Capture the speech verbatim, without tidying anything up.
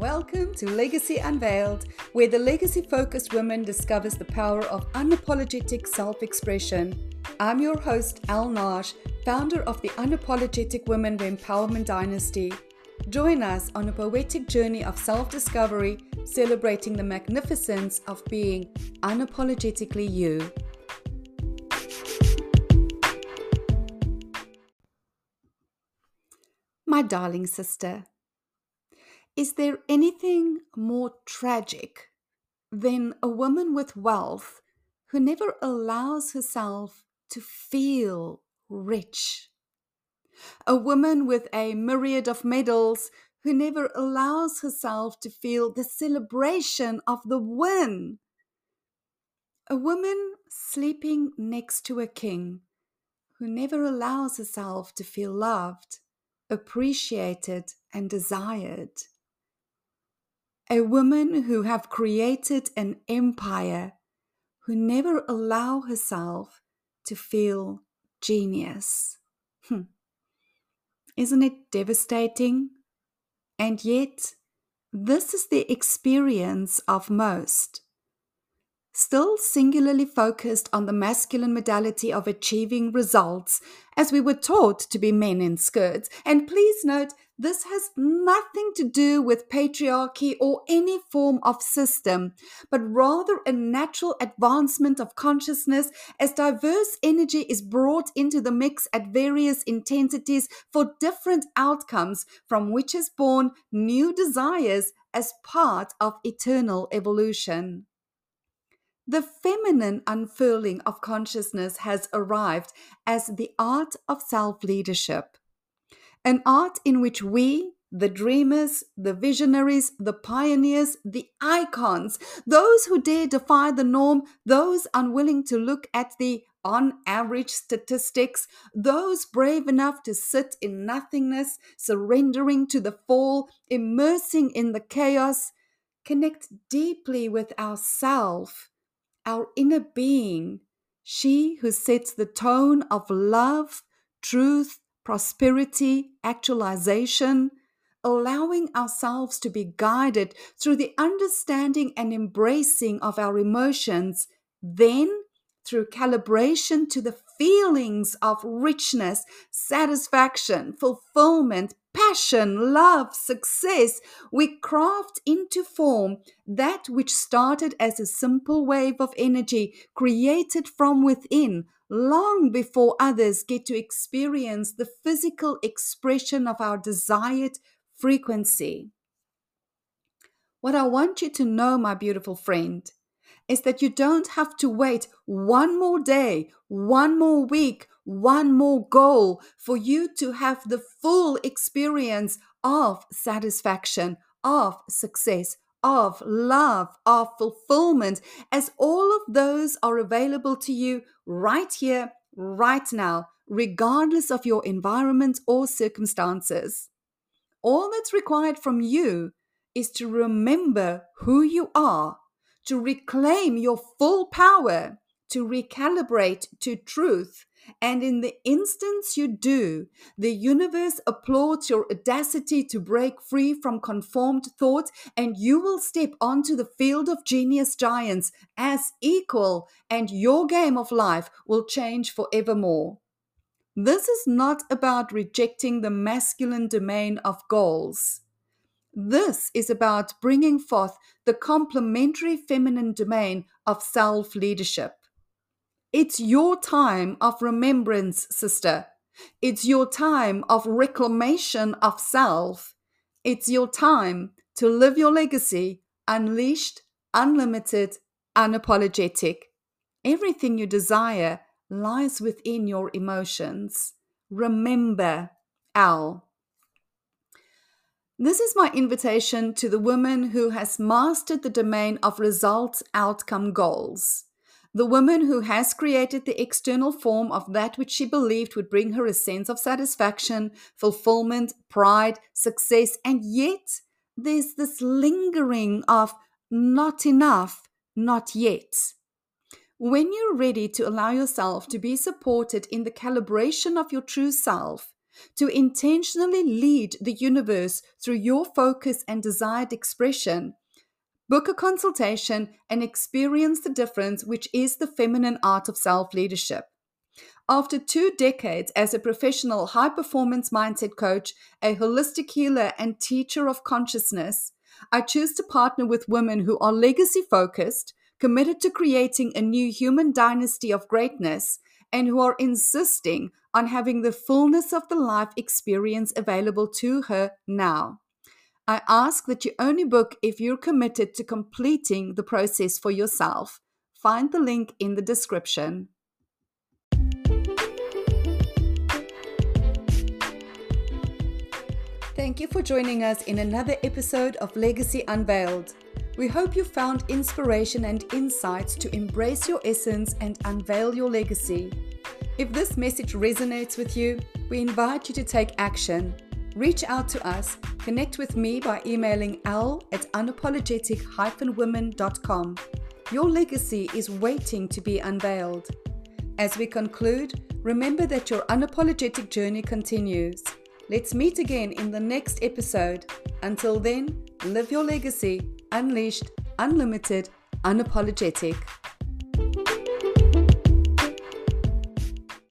Welcome to Legacy Unveiled, where the legacy-focused woman discovers the power of unapologetic self-expression. I'm your host, Elle Nagy, founder of the Unapologetic Women Empowerment Dynasty. Join us on a poetic journey of self-discovery, celebrating the magnificence of being unapologetically you. My darling sister, is there anything more tragic than a woman with wealth who never allows herself to feel rich? A woman with a myriad of medals who never allows herself to feel the celebration of the win? A woman sleeping next to a king who never allows herself to feel loved, appreciated and desired. A woman who have created an empire who never allow herself to feel genius. Hmm. Isn't it devastating? And yet, this is the experience of most. Still singularly focused on the masculine modality of achieving results, as we were taught to be men in skirts. And please note, this has nothing to do with patriarchy or any form of system, but rather a natural advancement of consciousness as diverse energy is brought into the mix at various intensities for different outcomes, from which is born new desires as part of eternal evolution. The feminine unfurling of consciousness has arrived as the art of self-leadership, an art in which we, the dreamers, the visionaries, the pioneers, the icons, those who dare defy the norm, those unwilling to look at the on-average statistics, those brave enough to sit in nothingness, surrendering to the fall, immersing in the chaos, connect deeply with ourself, our inner being, she who sets the tone of love, truth, prosperity, actualization, allowing ourselves to be guided through the understanding and embracing of our emotions, then through calibration to the feelings of richness, satisfaction, fulfillment, passion, love, success, we craft into form that which started as a simple wave of energy created from within long before others get to experience the physical expression of our desired frequency. What I want you to know, my beautiful friend, is that you don't have to wait one more day, one more week, one more goal for you to have the full experience of satisfaction, of success, of love, of fulfillment, as all of those are available to you right here, right now, regardless of your environment or circumstances. All that's required from you is to remember who you are, to reclaim your full power, to recalibrate to truth. And in the instance you do, the universe applauds your audacity to break free from conformed thought, and you will step onto the field of genius giants as equal, and your game of life will change forevermore. This is not about rejecting the masculine domain of goals. This is about bringing forth the complementary feminine domain of self-leadership. It's your time of remembrance, sister. It's your time of reclamation of self. It's your time to live your legacy, unleashed, unlimited, unapologetic. Everything you desire lies within your emotions. Remember, Elle. This is my invitation to the woman who has mastered the domain of results, outcome, goals. The woman who has created the external form of that which she believed would bring her a sense of satisfaction, fulfillment, pride, success, and yet there's this lingering of not enough, not yet. When you're ready to allow yourself to be supported in the calibration of your true self, to intentionally lead the universe through your focus and desired expression. Book a consultation and experience the difference, which is the feminine art of self-leadership. After two decades as a professional high-performance mindset coach, a holistic healer, and teacher of consciousness, I choose to partner with women who are legacy-focused, committed to creating a new human dynasty of greatness, and who are insisting on having the fullness of the life experience available to her now. I ask that you only book if you're committed to completing the process for yourself. Find the link in the description. Thank you for joining us in another episode of Legacy Unveiled. We hope you found inspiration and insights to embrace your essence and unveil your legacy. If this message resonates with you, we invite you to take action. Reach out to us, connect with me by emailing elle at unapologetic dash women dot com. Your legacy is waiting to be unveiled. As we conclude, remember that your unapologetic journey continues. Let's meet again in the next episode. Until then, live your legacy, unleashed, unlimited, unapologetic.